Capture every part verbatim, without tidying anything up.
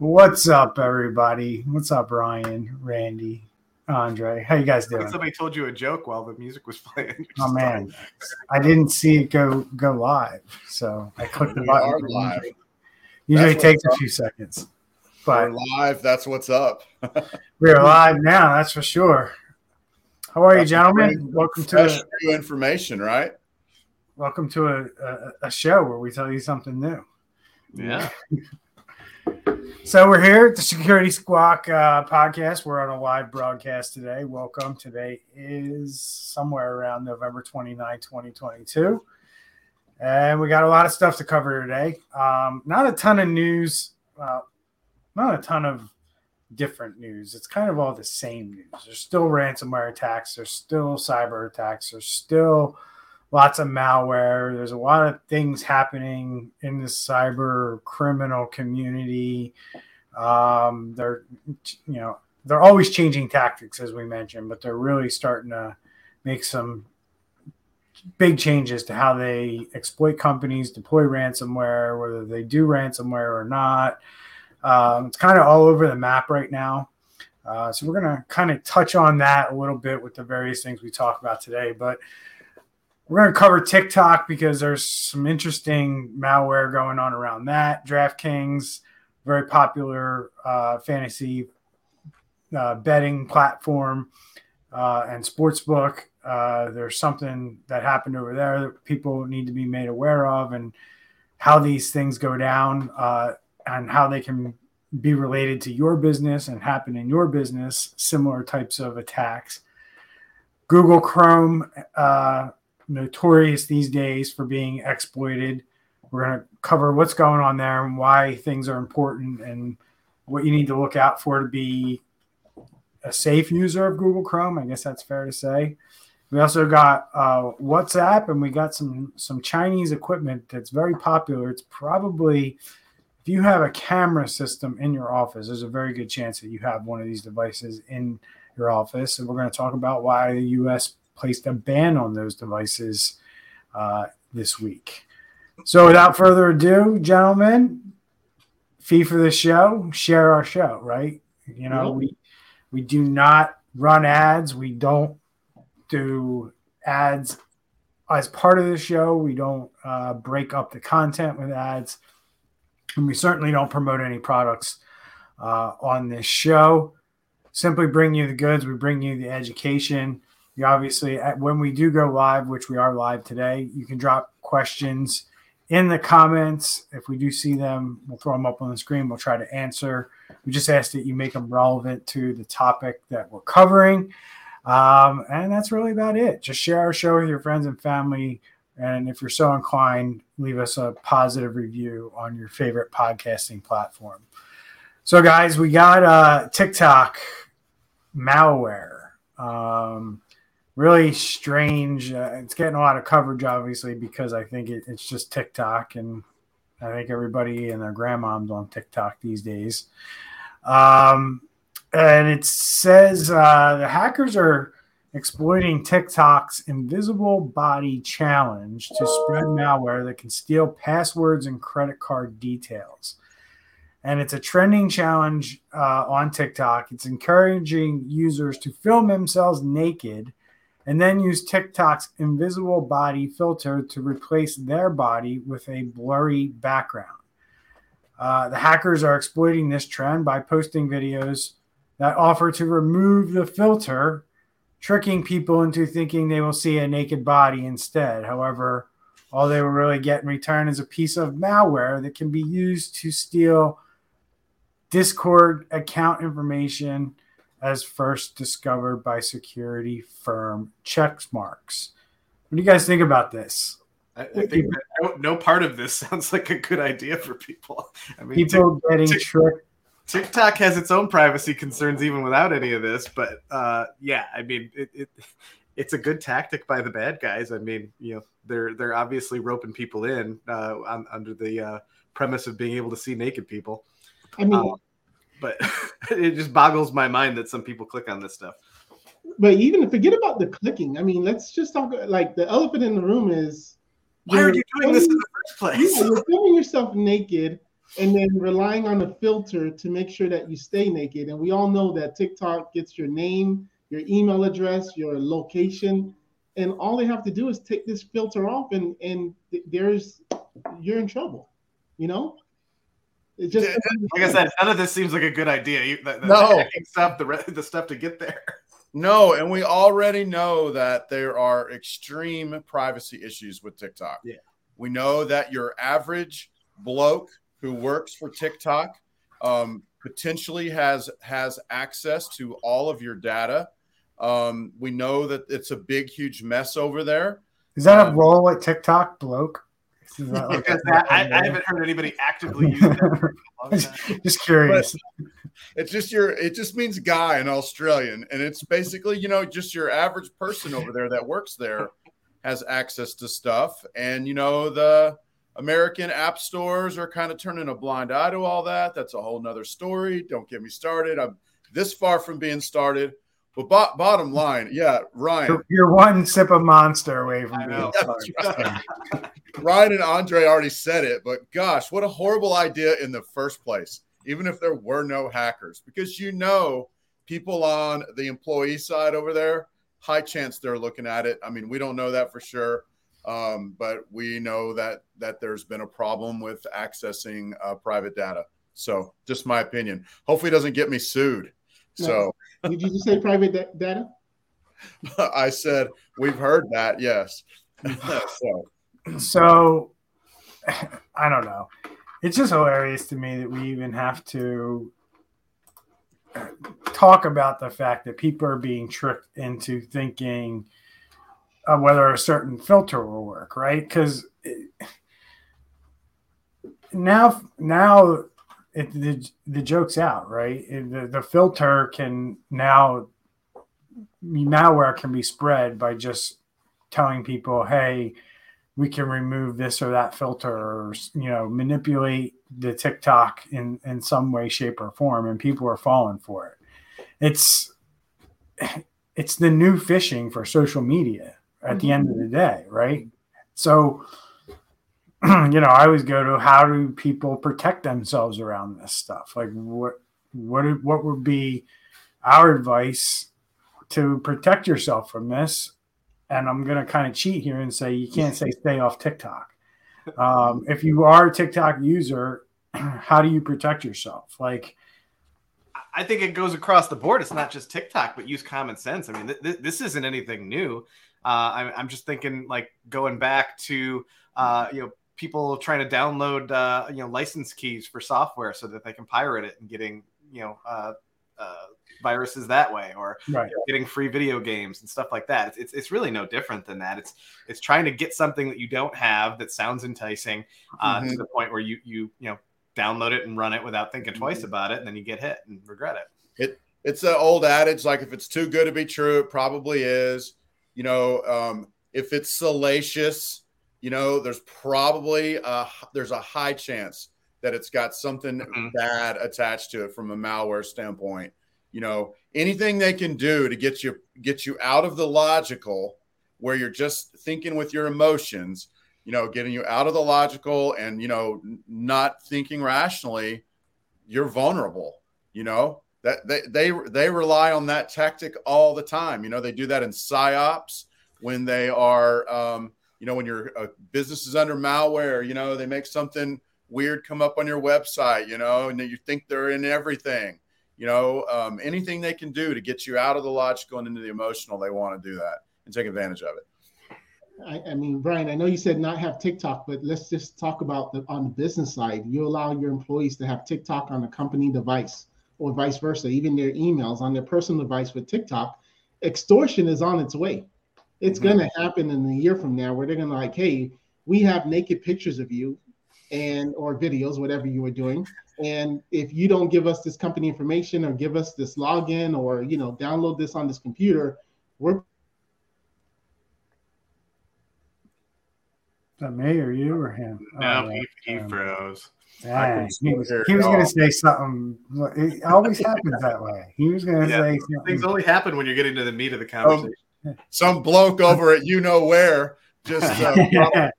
What's up, everybody? What's up, Ryan, Randy, Andre? How you guys doing? Like somebody told you a joke while the music was playing. Oh man, I didn't see it go go live, so I clicked the button. We are live. Usually it takes a few seconds. But we're live. That's what's up. We're live now. That's for sure. How are you, gentlemen? Welcome to a, new information, right? Welcome to a, a a show where we tell you something new. Yeah. So we're here at the Security Squawk uh, podcast. We're on a live broadcast today. Welcome. Today is somewhere around November twenty-ninth, twenty twenty-two. And we got a lot of stuff to cover today. Um, not a ton of news. Uh, not a ton of different news. It's kind of all the same news. There's still ransomware attacks. There's still cyber attacks. There's still lots of malware. There's a lot of things happening in the cyber criminal community. Um, they're, you know, they're always changing tactics, as we mentioned, but they're really starting to make some big changes to how they exploit companies, deploy ransomware, whether they do ransomware or not. Um, it's kind of all over the map right now. Uh, so we're going to kind of touch on that a little bit with the various things we talk about today, but we're going to cover TikTok because there's some interesting malware going on around that. DraftKings, very popular uh, fantasy uh, betting platform uh, and sportsbook. Uh, there's something that happened over there that people need to be made aware of and how these things go down uh, and how they can be related to your business and happen in your business, similar types of attacks. Google Chrome, uh, notorious these days for being exploited. We're going to cover what's going on there and why things are important and what you need to look out for to be a safe user of Google Chrome. I guess that's fair to say. We also got uh, WhatsApp, and we got some some Chinese equipment that's very popular. It's probably, if you have a camera system in your office, there's a very good chance that you have one of these devices in your office. And we're going to talk about why the U S placed a ban on those devices uh, this week. So without further ado, gentlemen, fee for the show, share our show, right? You know, we we do not run ads. We don't do ads as part of the show. We don't uh, break up the content with ads. And we certainly don't promote any products uh, on this show. Simply bring you the goods. We bring you the education. You obviously, when we do go live, which we are live today, you can drop questions in the comments. If we do see them, we'll throw them up on the screen. We'll try to answer. We just ask that you make them relevant to the topic that we're covering. Um, and that's really about it. Just share our show with your friends and family. And if you're so inclined, leave us a positive review on your favorite podcasting platform. So, guys, we got uh, TikTok malware. Um Really strange. Uh, it's getting a lot of coverage, obviously, because I think it, it's just TikTok, and I think everybody and their grandmom's on TikTok these days. Um, and it says uh, the hackers are exploiting TikTok's invisible body challenge to spread malware that can steal passwords and credit card details. And it's a trending challenge uh, on TikTok. It's encouraging users to film themselves naked and then use TikTok's invisible body filter to replace their body with a blurry background. Uh, the hackers are exploiting this trend by posting videos that offer to remove the filter, tricking people into thinking they will see a naked body instead. However, all they will really get in return is a piece of malware that can be used to steal Discord account information, as first discovered by security firm Checkmarks. What do you guys think about this? I, I think that no, no part of this sounds like a good idea for people. I mean, people t- getting t- tricked. TikTok has its own privacy concerns even without any of this, but uh, yeah, I mean, it, it it's a good tactic by the bad guys. I mean, you know, they're they're obviously roping people in uh, on, under the uh, premise of being able to see naked people. I mean. Um, But it just boggles my mind that some people click on this stuff. But even forget about the clicking. I mean, let's just talk like the elephant in the room is why are you doing this in the first place? Yeah, you're filming yourself naked and then relying on a filter to make sure that you stay naked. And we all know that TikTok gets your name, your email address, your location, and all they have to do is take this filter off, and and there's you're in trouble, you know. It just like I said, none of this seems like a good idea. You, the, the no stuff, the the stuff to get there. No, and we already know that there are extreme privacy issues with TikTok. Yeah, we know that your average bloke who works for TikTok um, potentially has has access to all of your data. Um, we know that it's a big, huge mess over there. Is that um, a role at TikTok, bloke? Like that, I, I haven't heard anybody actively use that for a long time. Just curious. But it's just your. It just means guy in Australian, and it's basically, you know, just your average person over there that works there has access to stuff, and you know the American app stores are kind of turning a blind eye to all that. That's a whole nother story. Don't get me started. I'm this far from being started. But bo- bottom line, yeah, Ryan. You're one sip of Monster away from being started. Ryan and Andre already said it, but gosh, what a horrible idea in the first place, even if there were no hackers, because you know people on the employee side over there, high chance they're looking at it. I mean, we don't know that for sure, um, but we know that that there's been a problem with accessing uh, private data. So just my opinion. Hopefully it doesn't get me sued. So no. Did you just say private da- data? I said, we've heard that, yes. so. So, I don't know. It's just hilarious to me that we even have to talk about the fact that people are being tricked into thinking uh, whether a certain filter will work, right? Because now, now it, the the joke's out, right? It, the, the filter can now malware can be spread by just telling people, hey, we can remove this or that filter or, you know, manipulate the TikTok in, in some way, shape, or form, and people are falling for it. It's it's the new phishing for social media at mm-hmm. the end of the day, right? So, you know, I always go to how do people protect themselves around this stuff? Like what what what would be our advice to protect yourself from this? And I'm going to kind of cheat here and say you can't say stay off TikTok. Um, if you are a TikTok user, how do you protect yourself? Like, I think it goes across the board. It's not just TikTok, but use common sense. I mean, th- th- this isn't anything new. Uh, I'm, I'm just thinking, like, going back to, uh, you know, people trying to download, uh, you know, license keys for software so that they can pirate it and getting, you know, uh, uh, viruses that way, or right. you know, getting free video games and stuff like that. It's, it's it's really no different than that. It's it's trying to get something that you don't have that sounds enticing uh, mm-hmm. to the point where you you you know download it and run it without thinking mm-hmm. twice about it, and then you get hit and regret it. It it's an old adage, like if it's too good to be true, it probably is. You know, um, if it's salacious, you know, there's probably a, there's a high chance that it's got something mm-hmm. bad attached to it from a malware standpoint. You know, anything they can do to get you get you out of the logical, where you're just thinking with your emotions, you know, getting you out of the logical and, you know, not thinking rationally, you're vulnerable. You know, that they they, they rely on that tactic all the time. You know, they do that in psyops when they are, um, you know, when your uh, business is under malware, you know, they make something weird come up on your website, you know, and then you think they're in everything. You know, um, anything they can do to get you out of the logical and into the emotional, they want to do that and take advantage of it. I, I mean, Brian, I know you said not have TikTok, but let's just talk about the, on the business side. You allow your employees to have TikTok on a company device or vice versa, even their emails on their personal device with TikTok. Extortion is on its way. It's mm-hmm. going to happen in a year from now where they're going to like, hey, we have naked pictures of you and or videos, whatever you were doing. And if you don't give us this company information or give us this login or, you know, download this on this computer, we're. Is that me or you or him? No, oh, he, he um, froze. Dang, he was, he was going to say something. It always happens that way. He was going to yeah, say something. Things only happen when you're getting to the meat of the conversation. Um, some bloke over at you know where just uh, yeah.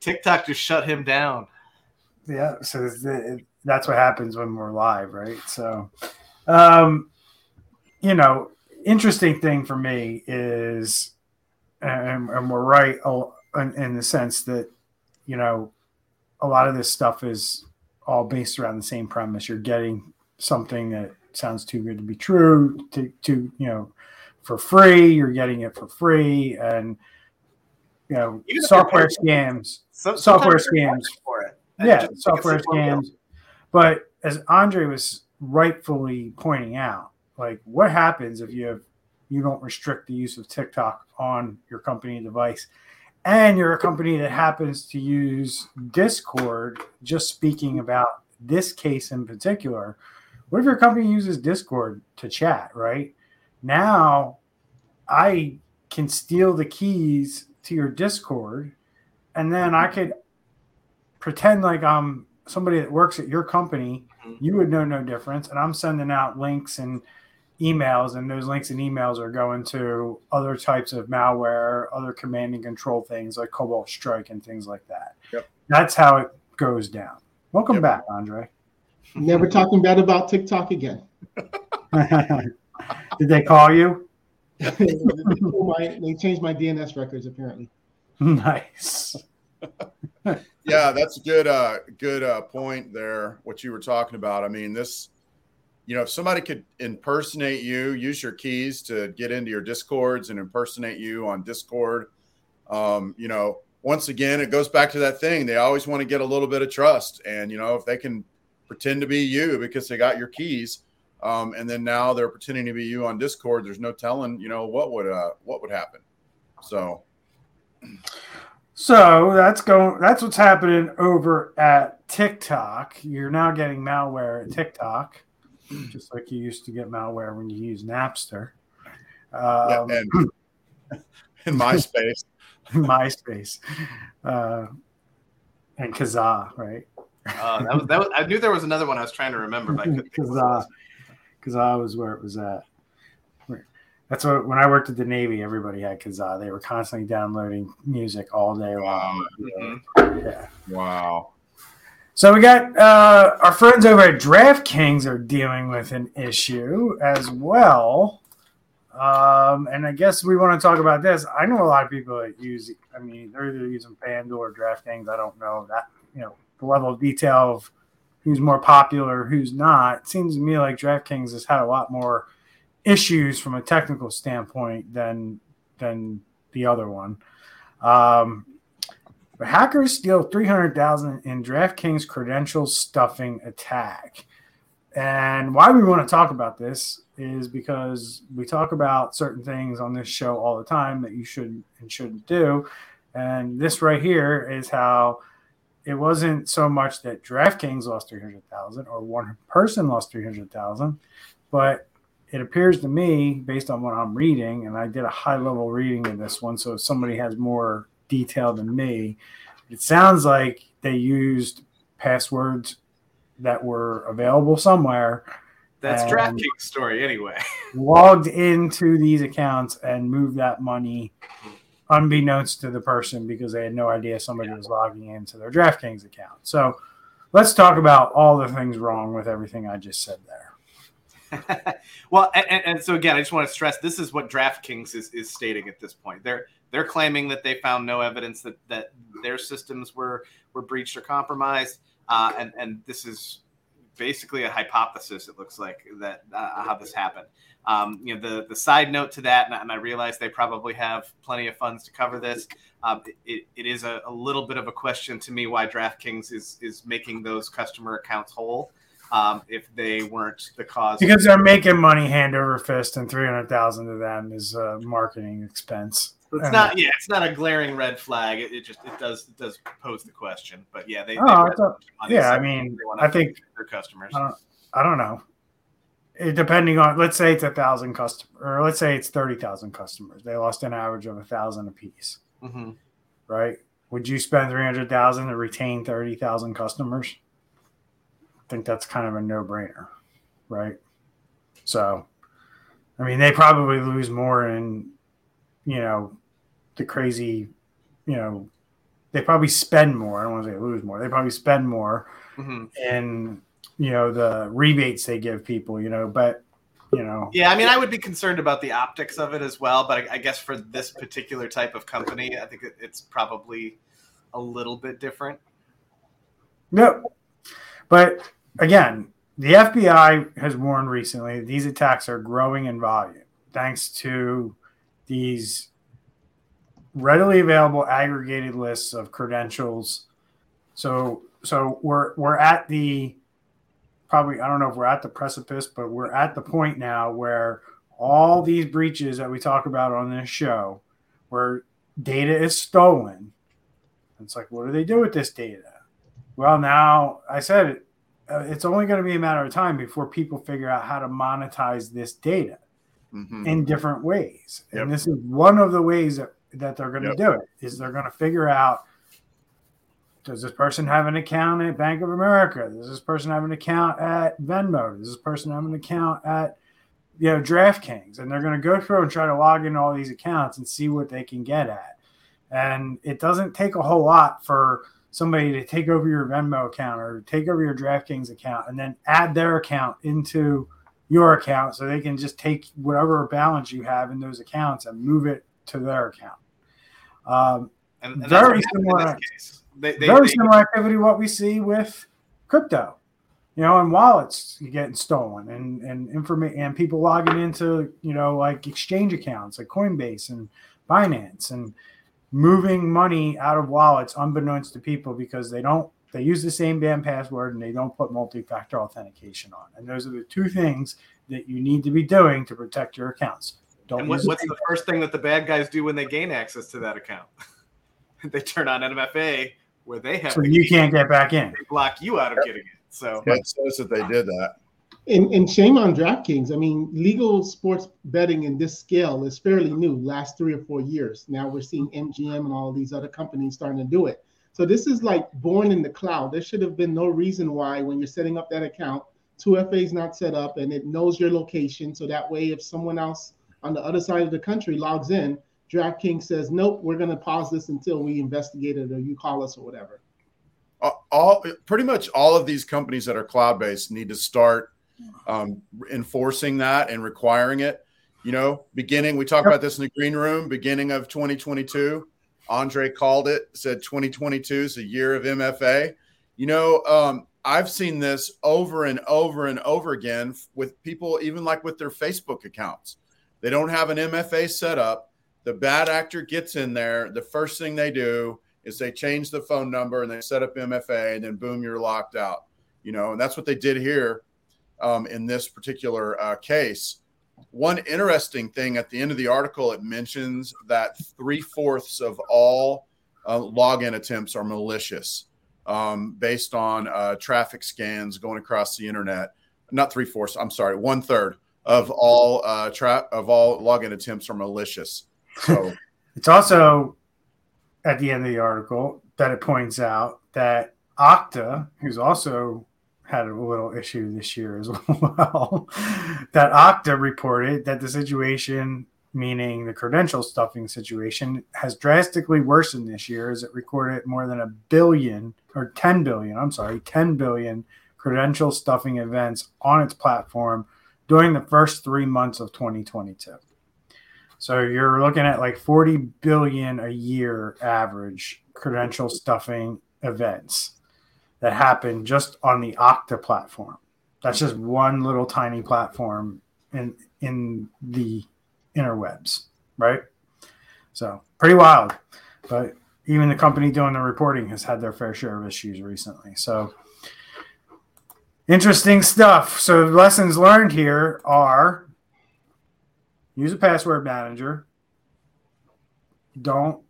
TikTok just shut him down. yeah, so that's what happens when we're live, right? So, um, you know, interesting thing for me is, and, and we're right in, in the sense that, you know, a lot of this stuff is all based around the same premise. You're getting something that sounds too good to be true, to, to you know, for free. You're getting it for free, and you know, even software scams, some, software scams for it. Yeah, software scams. But as Andre was rightfully pointing out, like, what happens if you have, you don't restrict the use of TikTok on your company device, and you're a company that happens to use Discord? Just speaking about this case in particular, what if your company uses Discord to chat, right? Now I can steal the keys to your Discord, and then I could pretend like I'm somebody that works at your company. You would know no difference, and I'm sending out links and emails, and those links and emails are going to other types of malware, other command and control things like Cobalt Strike and things like that. Yep. That's how it goes down. Welcome yep. back, Andre. Never talking bad about TikTok again. Did they call you? They changed my D N S records, apparently. Nice. Yeah, that's a good, uh, good uh, point there, what you were talking about. I mean, this, you know, if somebody could impersonate you, use your keys to get into your Discords and impersonate you on Discord, um, you know, once again, it goes back to that thing. They always want to get a little bit of trust. And, you know, if they can pretend to be you because they got your keys, um, and then now they're pretending to be you on Discord, there's no telling, you know, what would uh, what would happen. So... So that's going. That's what's happening over at TikTok. You're now getting malware at TikTok, just like you used to get malware when you use Napster. Um, yeah, and, and MySpace, MySpace, uh, and Kazaa, right? Uh, that was, that was, I knew there was another one I was trying to remember, but I couldn't think Kazaa, Kazaa was where it was at. That's what, when I worked at the Navy, everybody had Kazaa. They were constantly downloading music all day long. Wow. Yeah. Wow. So we got uh, our friends over at DraftKings are dealing with an issue as well. Um, and I guess we want to talk about this. I know a lot of people that use, I mean, they're either using FanDuel or DraftKings. I don't know that, you know, the level of detail of who's more popular, who's not. It seems to me like DraftKings has had a lot more issues from a technical standpoint than than the other one. Um, but hackers steal three hundred thousand dollars in DraftKings credentials stuffing attack. And why we want to talk about this is because we talk about certain things on this show all the time that you should and shouldn't do. And this right here is how it wasn't so much that DraftKings lost three hundred thousand dollars or one person lost three hundred thousand dollars, but it appears to me, based on what I'm reading, and I did a high-level reading of this one, so if somebody has more detail than me, it sounds like they used passwords that were available somewhere. That's DraftKings' story anyway. Logged into these accounts and moved that money unbeknownst to the person because they had no idea somebody yeah. was logging into their DraftKings account. So let's talk about all the things wrong with everything I just said there. Well, and, and so again, I just want to stress this is what DraftKings is, is stating at this point. They're they're claiming that they found no evidence that, that their systems were, were breached or compromised, uh, and and this is basically a hypothesis. It looks like that uh, how this happened. Um, you know, the the side note to that, and I, and I realize they probably have plenty of funds to cover this. Um, it it is a, a little bit of a question to me why DraftKings is is making those customer accounts whole. Um, if they weren't the cause, because they're making money hand over fist, and three hundred thousand of them is a marketing expense. It's not, yeah, it's not a glaring red flag. It, it just it does it does pose the question, but yeah, they. Oh, they I thought, yeah, I mean, I think their customers. I don't, I don't know. It, depending on, let's say it's a thousand customers, or let's say it's thirty thousand customers. They lost an average of a thousand apiece, mm-hmm. right? Would you spend three hundred thousand to retain thirty thousand customers? I think that's kind of a no-brainer, right? So, I mean, they probably lose more in, you know, the crazy, you know, they probably spend more. I don't want to say lose more. They probably spend more mm-hmm. in, you know, the rebates they give people, you know, but, you know. Yeah, I mean, I would be concerned about the optics of it as well, but I, I guess for this particular type of company, I think it's probably a little bit different. No, but again, the F B I has warned recently that these attacks are growing in volume thanks to these readily available aggregated lists of credentials. So so we're we're at the probably, I don't know if we're at the precipice, but we're at the point now where all these breaches that we talk about on this show, where data is stolen, it's like, what do they do with this data? Well, now I said it, it's only going to be a matter of time before people figure out how to monetize this data mm-hmm. in different ways. Yep. And this is one of the ways that, that they're going yep. to do it, is they're going to figure out, does this person have an account at Bank of America? Does this person have an account at Venmo? Does this person have an account at, you know, DraftKings? And they're going to go through and try to log into all these accounts and see what they can get at. And it doesn't take a whole lot for somebody to take over your Venmo account or take over your DraftKings account and then add their account into your account so they can just take whatever balance you have in those accounts and move it to their account. Um, and, and very similar, they, they, very they, similar activity what we see with crypto, you know, and wallets getting stolen and and informa- and people logging into, you know, like exchange accounts like Coinbase and Binance and moving money out of wallets unbeknownst to people because they don't, they use the same damn password and they don't put multi-factor authentication on. And those are the two things that you need to be doing to protect your accounts. Don't and what, what's the first thing that the bad guys do when they gain access to that account? They turn on N M F A where they have. So you key. Can't get back in. They block you out of getting it. So it says that they did that. And, and shame on DraftKings. I mean, legal sports betting in this scale is fairly new, last three or four years. Now we're seeing M G M and all these other companies starting to do it. So this is like born in the cloud. There should have been no reason why when you're setting up that account, two F A is not set up and it knows your location. So that way, if someone else on the other side of the country logs in, DraftKings says, nope, we're going to pause this until we investigate it or you call us or whatever. All pretty much all of these companies that are cloud-based need to start um, enforcing that and requiring it. You know, beginning, we talked about this in the green room, beginning of twenty twenty-two, Andre called it, said twenty twenty-two is a year of M F A. You know, um, I've seen this over and over and over again with people, even like with their Facebook accounts. They don't have an M F A set up. The bad actor gets in there. The first thing they do is they change the phone number and they set up M F A and then boom, you're locked out. You know, and that's what they did here um, in this particular uh, case. One interesting thing at the end of the article, it mentions that three fourths of all uh, login attempts are malicious um, based on uh, traffic scans going across the internet. Not three fourths. I'm sorry. One third of all uh, tra- of all login attempts are malicious. So it's also at the end of the article that it points out that Okta, who's also had a little issue this year as well, that Okta reported that the situation, meaning the credential stuffing situation, has drastically worsened this year as it recorded more than a billion or ten billion, I'm sorry, ten billion credential stuffing events on its platform during the first three months of twenty twenty-two. So you're looking at like forty billion a year average credential stuffing events that happen just on the Okta platform. That's just one little tiny platform in in the interwebs, right? So pretty wild. But even the company doing the reporting has had their fair share of issues recently. So interesting stuff. So lessons learned here are: use a password manager. Don't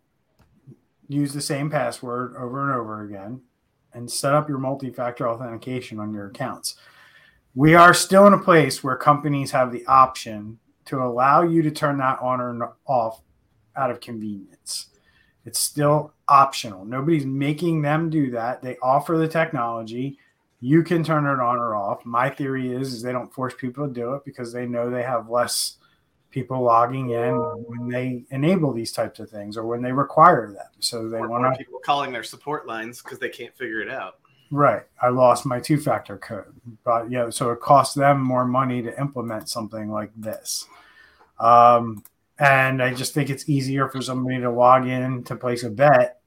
use the same password over and over again. And set up your multi-factor authentication on your accounts. We are still in a place where companies have the option to allow you to turn that on or off out of convenience. It's still optional. Nobody's making them do that. They offer the technology. You can turn it on or off. My theory is, is they don't force people to do it because they know they have less people logging in when they enable these types of things or when they require them. So they want to people calling their support lines because they can't figure it out. Right. I lost my two-factor code. But yeah, so it costs them more money to implement something like this. Um, and I just think it's easier for somebody to log in to place a bet,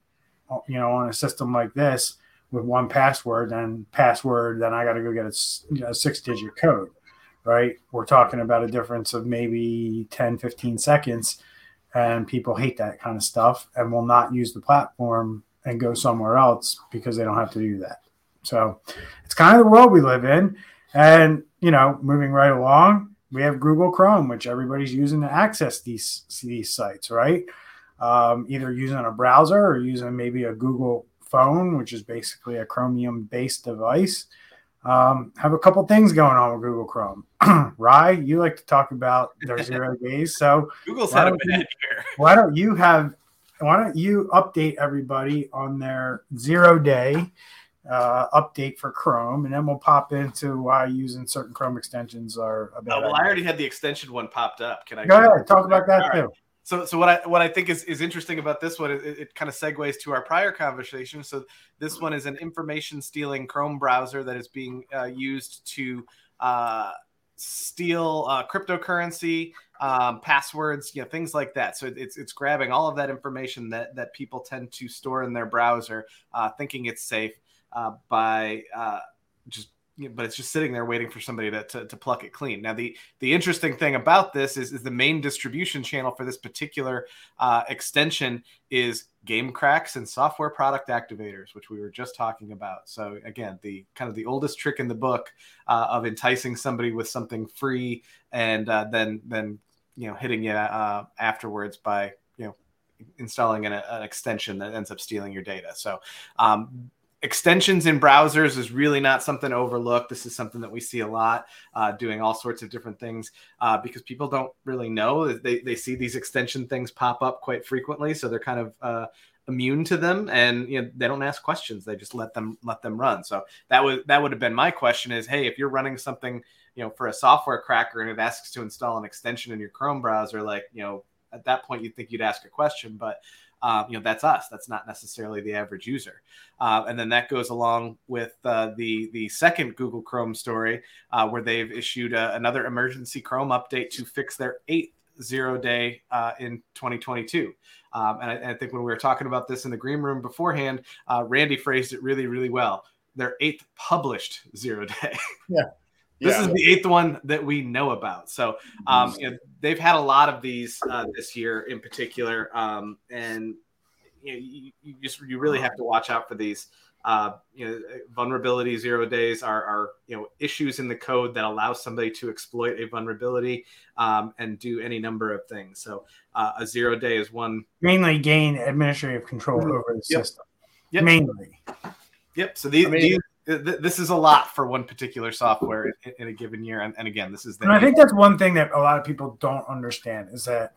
you know, on a system like this with one password and password, then I got to go get a, you know, six-digit code. Right. We're talking about a difference of maybe ten, fifteen seconds, and people hate that kind of stuff and will not use the platform and go somewhere else because they don't have to do that. So it's kind of the world we live in. And, you know, moving right along, we have Google Chrome, which everybody's using to access these, these sites, right? Um, either using a browser or using maybe a Google phone, which is basically a Chromium-based device. Um, have a couple things going on with Google Chrome. Rai, you like to talk about their zero days. So Google's had a bad year. Why don't you have, why don't you update everybody on their zero day uh, update for Chrome, and then we'll pop into why using certain Chrome extensions are a bad idea. Well, I already had the extension one popped up. Can I go ahead talk about that too? So, so what I what I think is, is interesting about this one, it, it kind of segues to our prior conversation. So this one is an information-stealing Chrome browser that is being uh, used to uh, steal uh, cryptocurrency, um, passwords, you know, things like that. So it, it's it's grabbing all of that information that, that people tend to store in their browser, uh, thinking it's safe uh, by uh, just. But it's just sitting there waiting for somebody to, to, to pluck it clean. Now, the, the interesting thing about this is, is the main distribution channel for this particular uh, extension is game cracks and software product activators, which we were just talking about. So, again, the kind of the oldest trick in the book uh, of enticing somebody with something free and uh, then, then you know, hitting you uh, afterwards by, you know, installing an, an extension that ends up stealing your data. So, um extensions in browsers is really not something to overlook. This is something that we see a lot uh, doing all sorts of different things uh, because people don't really know. They they see these extension things pop up quite frequently, so they're kind of uh, immune to them, and you know they don't ask questions. They just let them let them run. So that was that would have been my question: is hey, if you're running something, you know, for a software cracker and it asks to install an extension in your Chrome browser, like you know, at that point you'd think you'd ask a question, but Um, you know, that's us. That's not necessarily the average user. Uh, and then that goes along with uh, the, the second Google Chrome story uh, where they've issued a, another emergency Chrome update to fix their eighth zero day uh, in twenty twenty-two. Um, and, I, and I think when we were talking about this in the green room beforehand, uh, Randy phrased it really, really well. Their eighth published zero day. Yeah. This yeah. is the eighth one that we know about. So um, you know, they've had a lot of these uh, this year in particular. Um, and you, know, you, you just you really have to watch out for these. Uh, you know, vulnerability zero days are, are you know issues in the code that allow somebody to exploit a vulnerability um, and do any number of things. So uh, a zero day is one. Mainly gain administrative control over the yep. system. Yep. Mainly. Yep. So these. I mean, these This is a lot for one particular software in a given year. And, and again, this is the. And I think that's one thing that a lot of people don't understand is that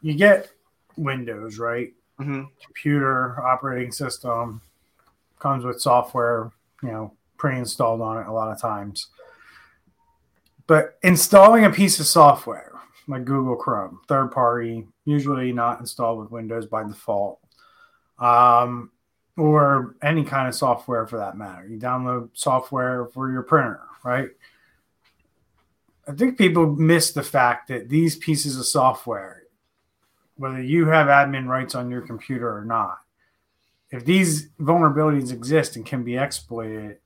you get Windows, right? Mm-hmm. Computer operating system comes with software, you know, pre-installed on it a lot of times. But installing a piece of software like Google Chrome, third party, usually not installed with Windows by default. Um, Or any kind of software for that matter. You download software for your printer, right? I think people miss the fact that these pieces of software, whether you have admin rights on your computer or not, if these vulnerabilities exist and can be exploited,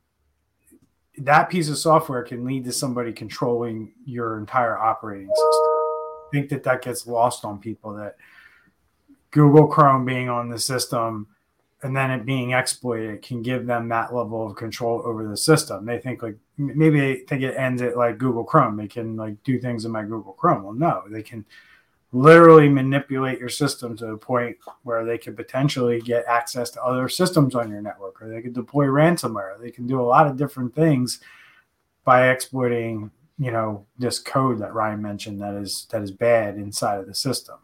that piece of software can lead to somebody controlling your entire operating system. I think that that gets lost on people, that Google Chrome being on the system and then it being exploited can give them that level of control over the system. They think like, maybe they think it ends at like Google Chrome. They can like do things in my Google Chrome. Well, no, they can literally manipulate your system to the point where they could potentially get access to other systems on your network, or they could deploy ransomware. They can do a lot of different things by exploiting, you know, this code that Ryan mentioned that is, that is bad inside of the system.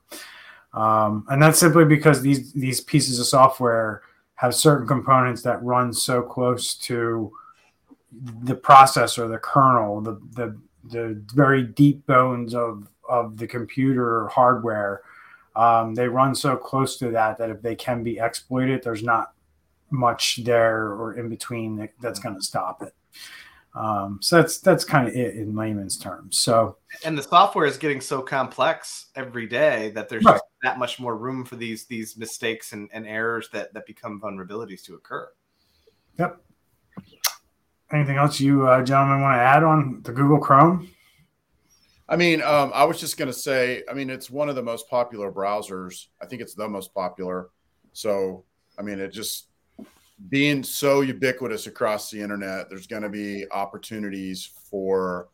Um, and that's simply because these, these pieces of software have certain components that run so close to the processor, the kernel, the the the very deep bones of of the computer hardware, um, they run so close to that that if they can be exploited, there's not much there or in between that, that's going to stop it. Um, so that's that's kind of it in layman's terms. So, and the software is getting so complex every day that there's right. just that much more room for these these mistakes and, and errors that that become vulnerabilities to occur. Yep. Anything else you uh, gentlemen want to add on the Google Chrome? I mean, um, I was just going to say, I mean, it's one of the most popular browsers. I think it's the most popular. So, I mean, it just being so ubiquitous across the internet, there's going to be opportunities for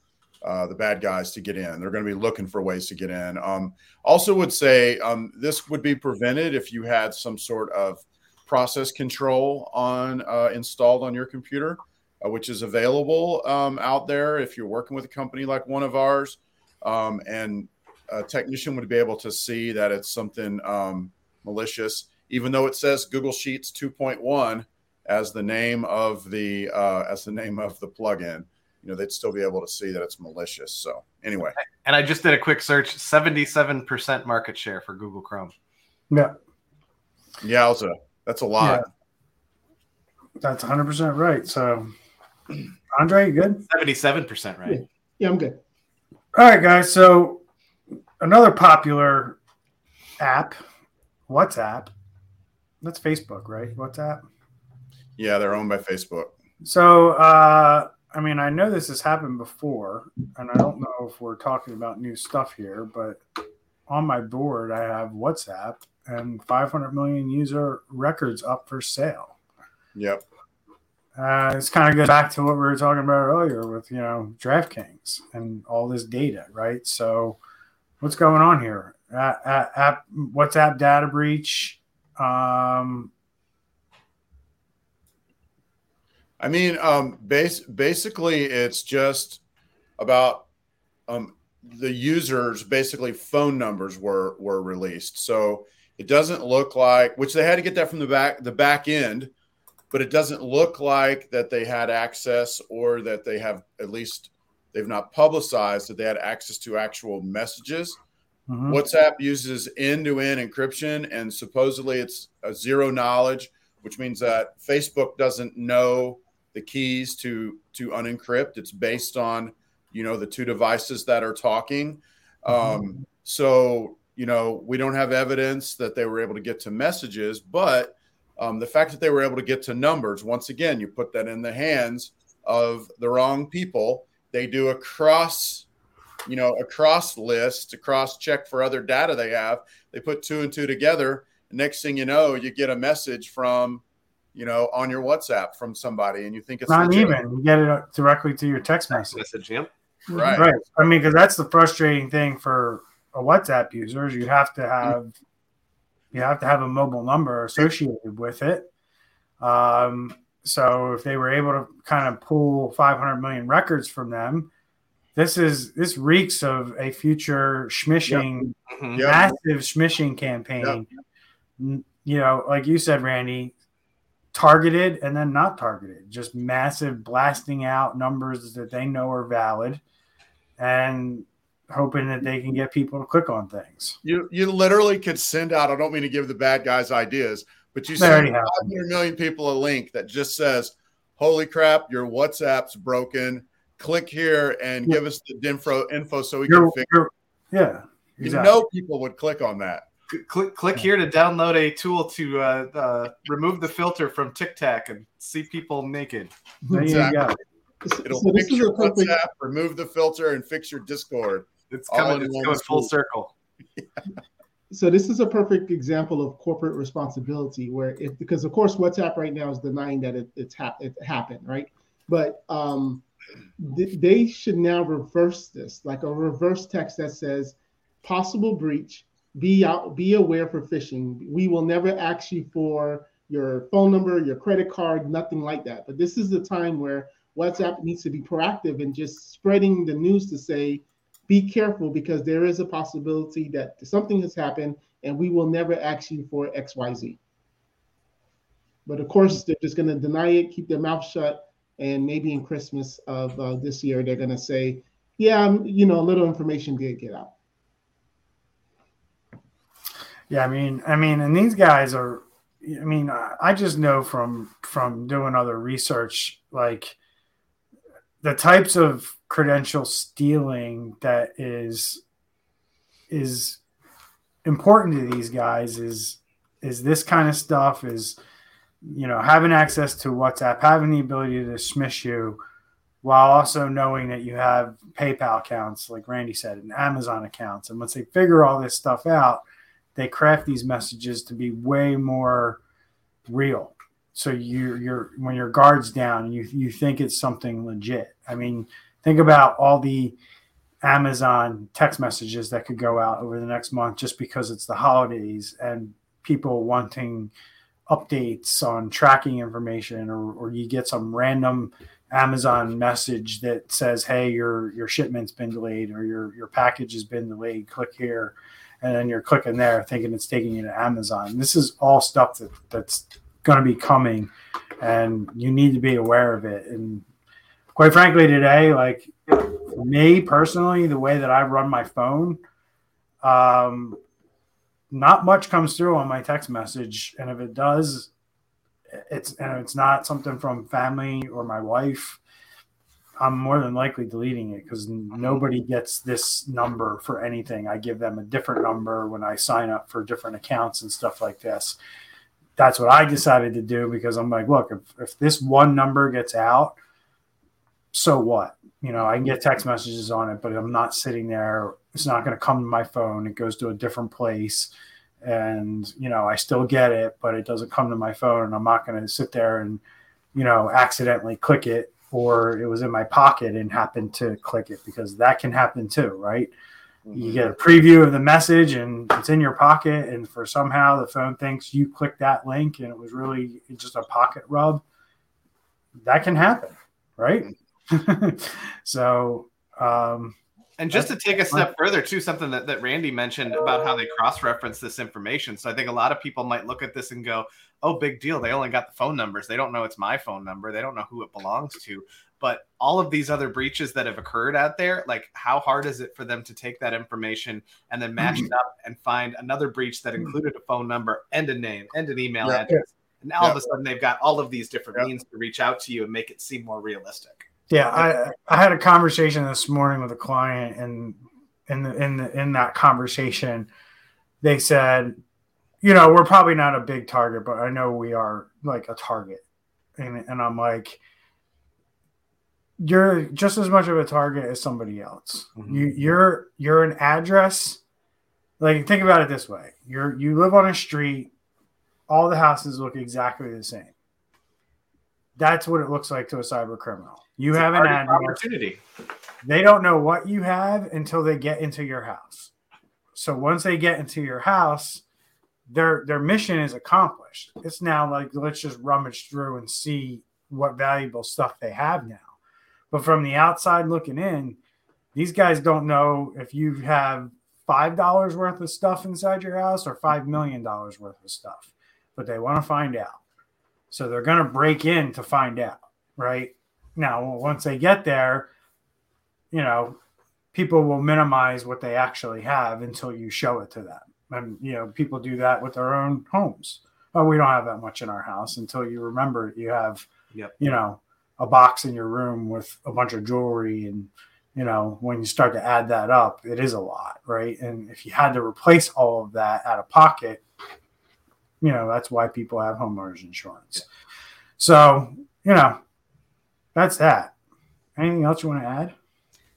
uh, the bad guys to get in. They're going to be looking for ways to get in. Um, also would say um, this would be prevented if you had some sort of process control on uh, installed on your computer, uh, which is available um, out there if you're working with a company like one of ours. Um, and a technician would be able to see that it's something um, malicious, even though it says Google Sheets two point one as the name of the uh, as the name of the plugin. You know, they'd still be able to see that it's malicious. So anyway, and I just did a quick search: seventy-seven percent market share for Google Chrome. Yeah, yeah, that's a, that's a lot. Yeah. That's one hundred percent right. So, Andre, you good? seventy-seven percent right. Yeah. Yeah, I'm good. All right, guys. So another popular app, WhatsApp. That's Facebook, right? WhatsApp. Yeah, they're owned by Facebook. So, uh, I mean, I know this has happened before, and I don't know if we're talking about new stuff here, but on my board, I have WhatsApp and five hundred million user records up for sale. Yep. Uh, it's kind of goes back to what we were talking about earlier with, you know, DraftKings and all this data, right? So what's going on here? Uh, uh, app, WhatsApp data breach. Um, I mean, um, base, basically, it's just about um, the users. Basically, phone numbers were were released, so it doesn't look like, which they had to get that from the back the back end, but it doesn't look like that they had access, or that they have, at least they've not publicized that they had access to actual messages. Mm-hmm. WhatsApp uses end-to-end encryption, and supposedly it's a zero knowledge, which means that Facebook doesn't know the keys to to unencrypt. It's based on, you know, the two devices that are talking. Mm-hmm. Um, so, you know, we don't have evidence that they were able to get to messages, but um, the fact that they were able to get to numbers, once again, you put that in the hands of the wrong people. They do a cross, you know, a cross list, a cross check for other data they have. They put two and two together. Next thing you know, you get a message from, you know, on your WhatsApp from somebody, and you think it's not legitimate. Even. You get it directly to your text message. message yeah. Right. Right. I mean, because that's the frustrating thing for a WhatsApp user is you have to have you have to have a mobile number associated with it. Um, so if they were able to kind of pull five hundred million records from them, this is this reeks of a future smishing, yep. mm-hmm. massive yep. smishing campaign. Yep. You know, like you said, Randy, targeted and then not targeted, just massive blasting out numbers that they know are valid and hoping that they can get people to click on things. You you literally could send out, I don't mean to give the bad guys ideas, but you send five hundred million people a link that just says, holy crap, your WhatsApp's broken. Click here and yeah. give us the info, info so we you're, can figure it out. Yeah, exactly. You know people would click on that. Click, click here to download a tool to uh, uh, remove the filter from TikTok and see people naked. There exactly. you go. It'll so fix your WhatsApp, thing. remove the filter, and fix your Discord. It's coming, it's coming full circle. Yeah. So this is a perfect example of corporate responsibility, where it, because of course WhatsApp right now is denying that it, it's ha- it happened, right? But um, th- they should now reverse this, like a reverse text that says possible breach. Be out, be aware for phishing. We will never ask you for your phone number, your credit card, nothing like that. But this is the time where WhatsApp needs to be proactive and just spreading the news to say, be careful because there is a possibility that something has happened and we will never ask you for X Y Z. But of course, they're just going to deny it, keep their mouth shut. And maybe in Christmas of uh, this year, they're going to say, yeah, you know, a little information did get out. Yeah, I mean, I mean, and these guys are, I mean, I just know from from doing other research, like the types of credential stealing that is is important to these guys is is this kind of stuff is, you know, having access to WhatsApp, having the ability to dismiss you while also knowing that you have PayPal accounts, like Randy said, and Amazon accounts. And once they figure all this stuff out, they craft these messages to be way more real. So you, you're when your guard's down, you you think it's something legit. I mean, think about all the Amazon text messages that could go out over the next month just because it's the holidays and people wanting updates on tracking information, or, or you get some random Amazon message that says, hey, your your shipment's been delayed, or your your package has been delayed, click here. And then you're clicking there thinking it's taking you to Amazon. This is all stuff that, that's going to be coming, and you need to be aware of it. And quite frankly, today, like for me personally, the way that I run my phone, um, not much comes through on my text message. And if it does, it's and it's not something from family or my wife, I'm more than likely deleting it, because nobody gets this number for anything. I give them a different number when I sign up for different accounts and stuff like this. That's what I decided to do, because I'm like, look, if, if this one number gets out, so what? You know, I can get text messages on it, but I'm not sitting there. It's not going to come to my phone. It goes to a different place. And, you know, I still get it, but it doesn't come to my phone. And I'm not going to sit there and, you know, accidentally click it, or it was in my pocket and happened to click it, because that can happen too, right? Mm-hmm. You get a preview of the message and it's in your pocket, and for somehow the phone thinks you clicked that link and it was really just a pocket rub. That can happen, right? so, um, and just to take a step further too, something that, that Randy mentioned about how they cross-reference this information. So I think a lot of people might look at this and go, oh, big deal. They only got the phone numbers. They don't know it's my phone number. They don't know who it belongs to. But all of these other breaches that have occurred out there, like how hard is it for them to take that information and then match mm-hmm. it up and find another breach that included a phone number and a name and an email yeah. address? And now yeah. all of a sudden they've got all of these different yeah. means to reach out to you and make it seem more realistic. Yeah, I, I had a conversation this morning with a client, and in the, in the, in that conversation, they said, you know, we're probably not a big target, but I know we are like a target. And and I'm like, you're just as much of a target as somebody else. Mm-hmm. You you're you're an address. Like, think about it this way: you're you live on a street, all the houses look exactly the same. That's what it looks like to a cyber criminal. You it's have an address. Opportunity. They don't know what you have until they get into your house. So once they get into your house, their their mission is accomplished. It's now like, let's just rummage through and see what valuable stuff they have now. But from the outside looking in, these guys don't know if you have five dollars worth of stuff inside your house or five million dollars worth of stuff. But they want to find out. So they're going to break in to find out, right? Now, once they get there, you know, people will minimize what they actually have until you show it to them. And, you know, people do that with their own homes. Oh, we don't have that much in our house, until you remember you have, yep. you know, a box in your room with a bunch of jewelry. And, you know, when you start to add that up, it is a lot, right? And if you had to replace all of that out of pocket, you know, that's why people have homeowners insurance. So, you know, that's that. Anything else you want to add?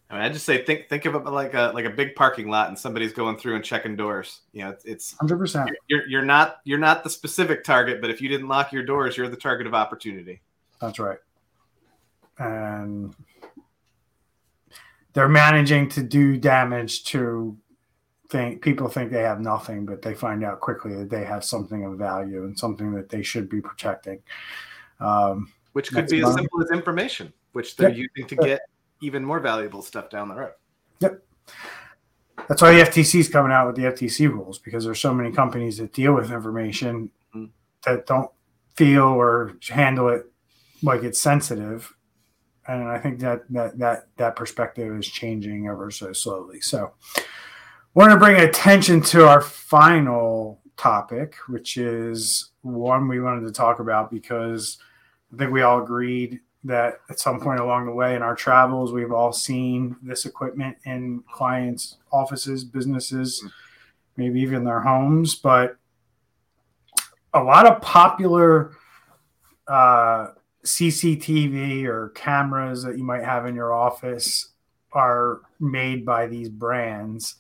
I mean, I just say think think of it like a like a big parking lot, and somebody's going through and checking doors. You know, it's one hundred percent. You're you're not you're not the specific target, but if you didn't lock your doors, you're the target of opportunity. That's right. And they're managing to do damage to. Think people think they have nothing, but they find out quickly that they have something of value and something that they should be protecting. Um, which could be as simple as information, which they're yep. using to get even more valuable stuff down the road. Yep. That's why the F T C is coming out with the F T C rules, because there's so many companies that deal with information mm-hmm. that don't feel or handle it like it's sensitive. And I think that that that that perspective is changing ever so slowly. So we're going to bring attention to our final topic, which is one we wanted to talk about because I think we all agreed that at some point along the way in our travels, we've all seen this equipment in clients' offices, businesses, maybe even their homes. But a lot of popular uh, C C T V or cameras that you might have in your office are made by these brands.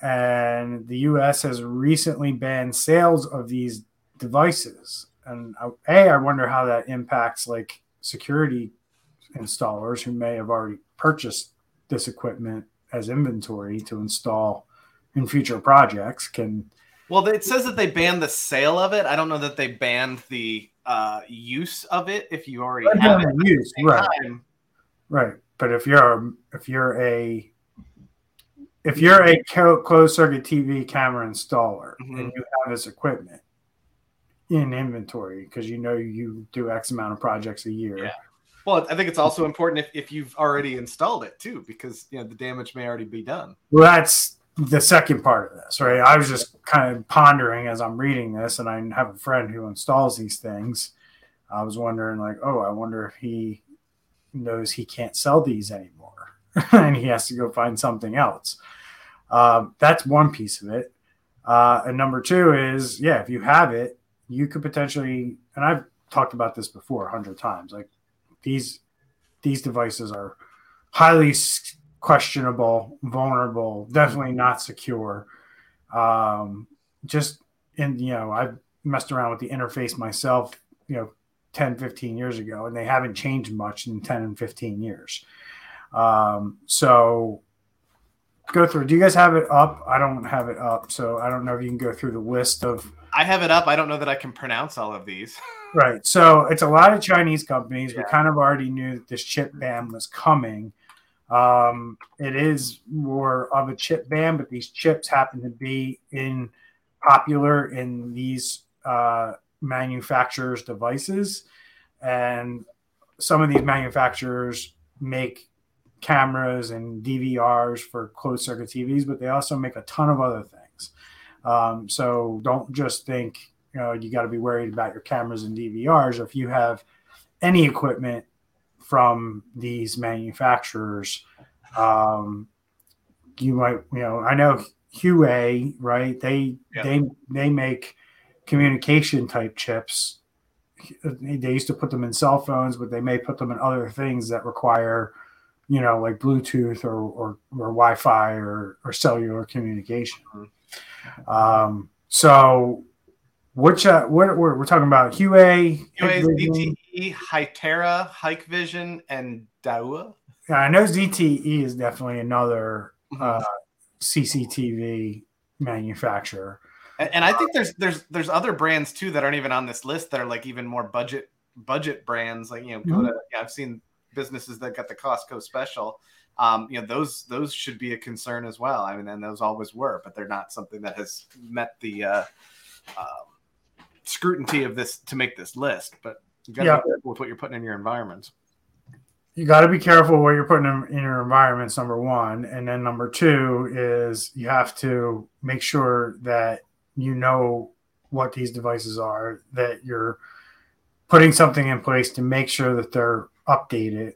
And the U S has recently banned sales of these devices. And A, I wonder how that impacts like security installers who may have already purchased this equipment as inventory to install in future projects. Can Well, it says that they banned the sale of it. I don't know that they banned the uh, use of it if you already I have it. Use, right. Time. Right. But if you're if you're a if you're a closed circuit T V camera installer mm-hmm. and you have this equipment in inventory because you know you do X amount of projects a year. Yeah. Well, I think it's also important if, if you've already installed it too, because you know the damage may already be done. Well, that's the second part of this, right? I was just kind of pondering as I'm reading this, and I have a friend who installs these things. I was wondering like, oh, I wonder if he knows he can't sell these anymore and he has to go find something else. Uh, that's one piece of it. Uh, and number two is, yeah, if you have it, you could potentially, and I've talked about this before a hundred times, like these, these devices are highly questionable, vulnerable, definitely not secure. Um, just, and, you know, I've messed around with the interface myself, you know, ten, fifteen years ago, and they haven't changed much in ten and fifteen years. Um, so go through, do you guys have it up? I don't have it up. So I don't know if you can go through the list of, I have it up. I don't know that I can pronounce all of these. Right. So it's a lot of Chinese companies. Yeah. We kind of already knew that this chip ban was coming. Um, it is more of a chip ban, but these chips happen to be in popular in these uh, manufacturers' devices. And some of these manufacturers make cameras and D V Rs for closed circuit T Vs, but they also make a ton of other things. Um, so don't just think, you know, you got to be worried about your cameras and D V Rs. If you have any equipment from these manufacturers, um, you might, you know, I know Huawei, right? They, yeah. they, they make communication type chips. They used to put them in cell phones, but they may put them in other things that require, you know, like Bluetooth or, or, or Wi-Fi or, or cellular communication. Um, so which, uh, what we're, we're talking about Huawei, Z T E, Hytera, Hikvision, and Dahua. Yeah, I know Z T E is definitely another, uh, C C T V manufacturer. And, and I think there's, there's, there's other brands too that aren't even on this list that are like even more budget, budget brands. Like, you know, mm-hmm. go to, yeah, I've seen businesses that got the Costco special. Um, you know, those those should be a concern as well. I mean, and those always were, but they're not something that has met the uh, um, scrutiny of this to make this list. But you got to yeah. be careful with what you're putting in your environments. You got to be careful what you're putting in, in your environments, number one. And then number two is you have to make sure that you know what these devices are, that you're putting something in place to make sure that they're updated.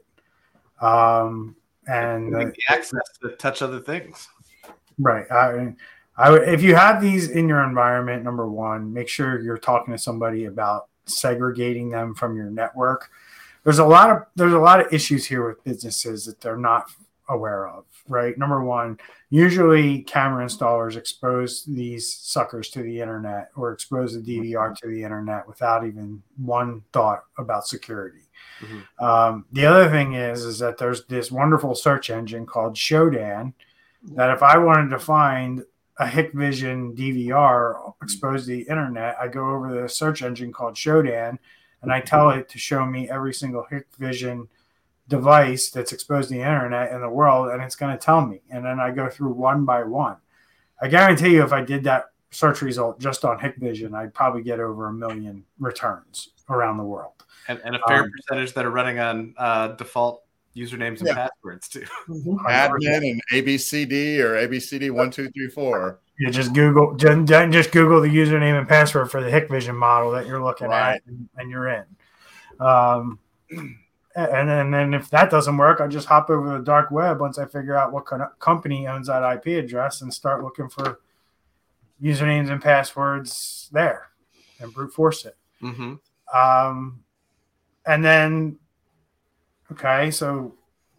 Um And the uh, access to touch other things, right? I, I would, if you have these in your environment, number one, make sure you're talking to somebody about segregating them from your network. There's a lot of there's a lot of issues here with businesses that they're not aware of, right? Number one, usually camera installers expose these suckers to the internet or expose the D V R to the internet without even one thought about security. Mm-hmm. Um, the other thing is, is that there's this wonderful search engine called Shodan that if I wanted to find a Hikvision D V R exposed to the internet, I go over the search engine called Shodan and I tell it to show me every single Hikvision device that's exposed to the internet in the world. And it's going to tell me. And then I go through one by one. I guarantee you, if I did that search result just on Hikvision, I'd probably get over a million returns around the world. And, and a fair um, percentage that are running on uh, default usernames and yeah. passwords, too. Admin and A B C D or A B C D one two three four. Yeah, just Google just, just Google the username and password for the Hikvision model that you're looking right. at, and, and you're in. Um, and, and then if that doesn't work, I'll just hop over the dark web once I figure out what co- company owns that I P address and start looking for usernames and passwords there and brute force it. Mm-hmm. Um, and then, okay, so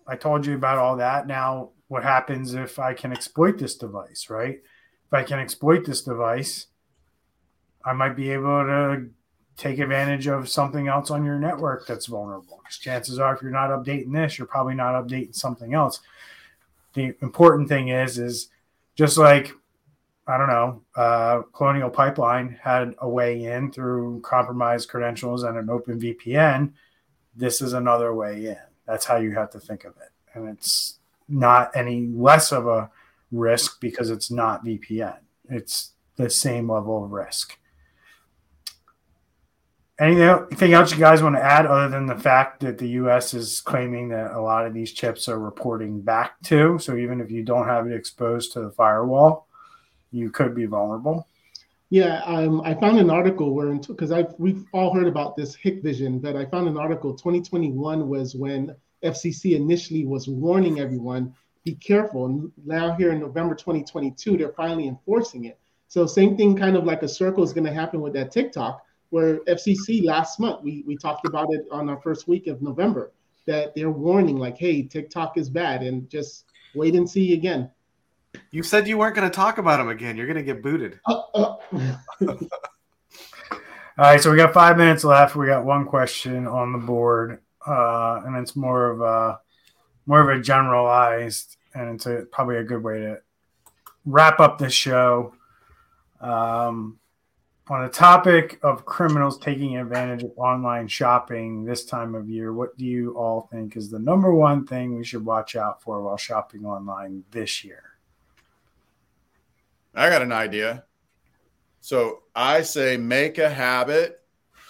I told you about all that. Now, what happens if I can exploit this device, right? If I can exploit this device, I might be able to take advantage of something else on your network that's vulnerable. Because chances are, if you're not updating this, you're probably not updating something else. The important thing is, is just like, I don't know, uh, Colonial Pipeline had a way in through compromised credentials and an open V P N. This is another way in. That's how you have to think of it. And it's not any less of a risk because it's not V P N. It's the same level of risk. Anything else you guys want to add other than the fact that the U S is claiming that a lot of these chips are reporting back to? So even if you don't have it exposed to the firewall, you could be vulnerable. Yeah, um, I found an article where, because we've all heard about this Hikvision, but I found an article, twenty twenty-one was when F C C initially was warning everyone, be careful. And now here in November twenty twenty-two, they're finally enforcing it. So same thing, kind of like a circle is going to happen with that TikTok, where F C C last month, we, we talked about it on our first week of November, that they're warning like, hey, TikTok is bad, and just wait and see again. You said you weren't going to talk about him again. You're going to get booted. Uh, uh. All right, so we got five minutes left. We got one question on the board, uh, and it's more of a more of a generalized, and it's a, probably a good way to wrap up the show. Um, on the topic of criminals taking advantage of online shopping this time of year, what do you all think is the number one thing we should watch out for while shopping online this year? I got an idea. So I say make a habit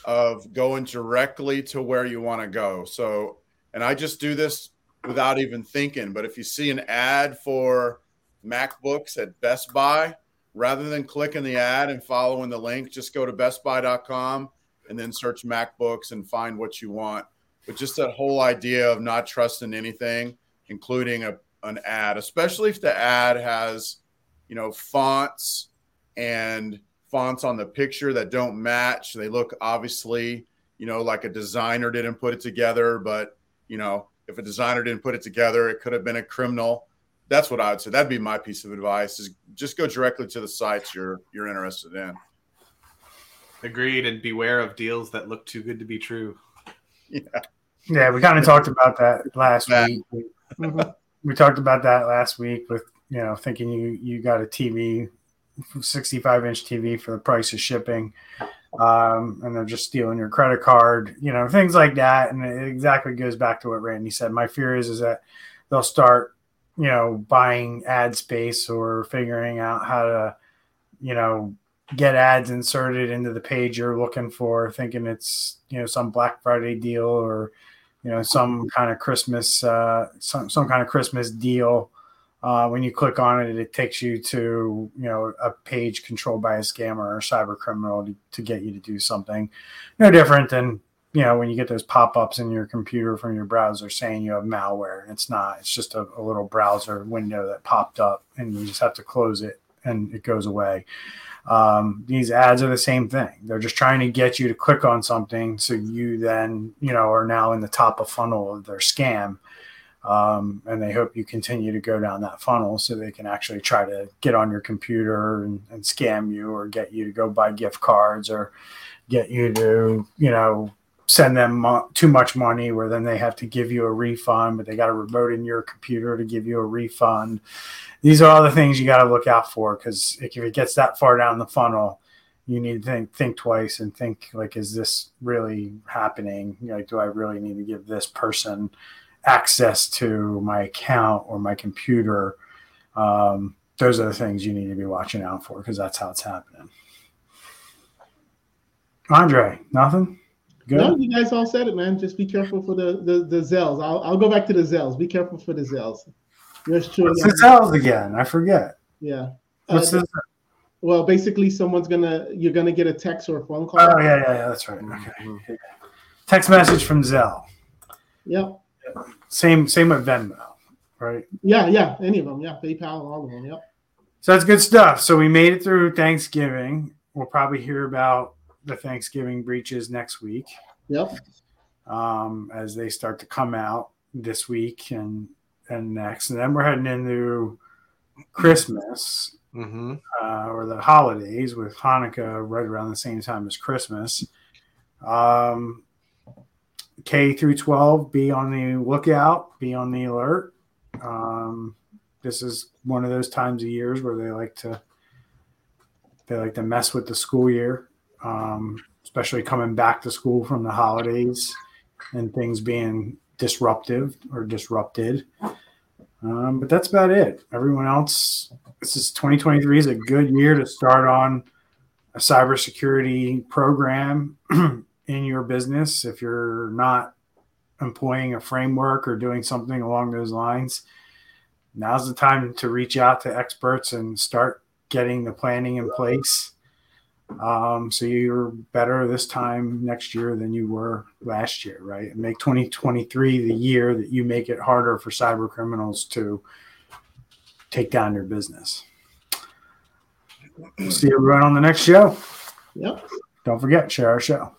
of going directly to where you want to go. So, and I just do this without even thinking, but if you see an ad for MacBooks at Best Buy, rather than clicking the ad and following the link, just go to best buy dot com and then search MacBooks and find what you want. But just that whole idea of not trusting anything, including a, an ad, especially if the ad has, you know, fonts and fonts on the picture that don't match. They look obviously, you know, like a designer didn't put it together. But, you know, if a designer didn't put it together, it could have been a criminal. That's what I would say. That'd be my piece of advice, is just go directly to the sites you're you're interested in. Agreed. And beware of deals that look too good to be true. Yeah. Yeah, we kind of talked about that last yeah. week. We talked about that last week with, you know, thinking you, you got a T V, sixty-five inch T V for the price of shipping, um, and they're just stealing your credit card, you know, things like that. And it exactly goes back to what Randy said. My fear is, is that they'll start, you know, buying ad space or figuring out how to, you know, get ads inserted into the page you're looking for, thinking it's, you know, some Black Friday deal or, you know, some kind of Christmas, uh, some, some kind of Christmas deal. Uh, when you click on it, it takes you to, you know, a page controlled by a scammer or a cyber criminal to, to get you to do something. No different than, you know, when you get those pop-ups in your computer from your browser saying you have malware. It's not. It's just a, a little browser window that popped up, and you just have to close it, and it goes away. Um, these ads are the same thing. They're just trying to get you to click on something so you then, you know, are now in the top of funnel of their scam. Um, and they hope you continue to go down that funnel so they can actually try to get on your computer and, and scam you, or get you to go buy gift cards, or get you to, you know, send them mo- too much money where then they have to give you a refund, but they got to remote in your computer to give you a refund. These are all the things you got to look out for, because if it gets that far down the funnel, you need to think, think twice and think, like, is this really happening? Like, do I really need to give this person access to my account or my computer? Um, those are the things you need to be watching out for, because that's how it's happening. Andre, nothing? Good? No, you guys all said it, man. Just be careful for the the, the Zells. I'll, I'll go back to the Zells. Be careful for the Zells. That's true. What's the Zells again? I forget. Yeah. What's uh, the Well, basically, someone's gonna you're gonna get a text or a phone call. Oh yeah, yeah, yeah. That's right. Okay. Mm-hmm. Text message from Zelle. Yep. Yeah. Same, same with Venmo, right? Yeah, yeah. Any of them. Yeah, PayPal, all of them. Yep. So that's good stuff. So we made it through Thanksgiving. We'll probably hear about the Thanksgiving breaches next week. Yep. Um, as they start to come out this week and and next, and then we're heading into Christmas. Mm-hmm. Uh, or the holidays with Hanukkah right around the same time as Christmas. Um, K through twelve, be on the lookout, be on the alert. Um, this is one of those times of years where they like to they like to mess with the school year, um, especially coming back to school from the holidays and things being disruptive or disrupted. Um, but that's about it. Everyone else, this is twenty twenty-three is a good year to start on a cybersecurity program in your business. If you're not employing a framework or doing something along those lines, now's the time to reach out to experts and start getting the planning in place. Um, so you're better this time next year than you were last year, right? And make twenty twenty-three the year that you make it harder for cyber criminals to take down your business. See everyone on the next show. Yep. Don't forget, share our show.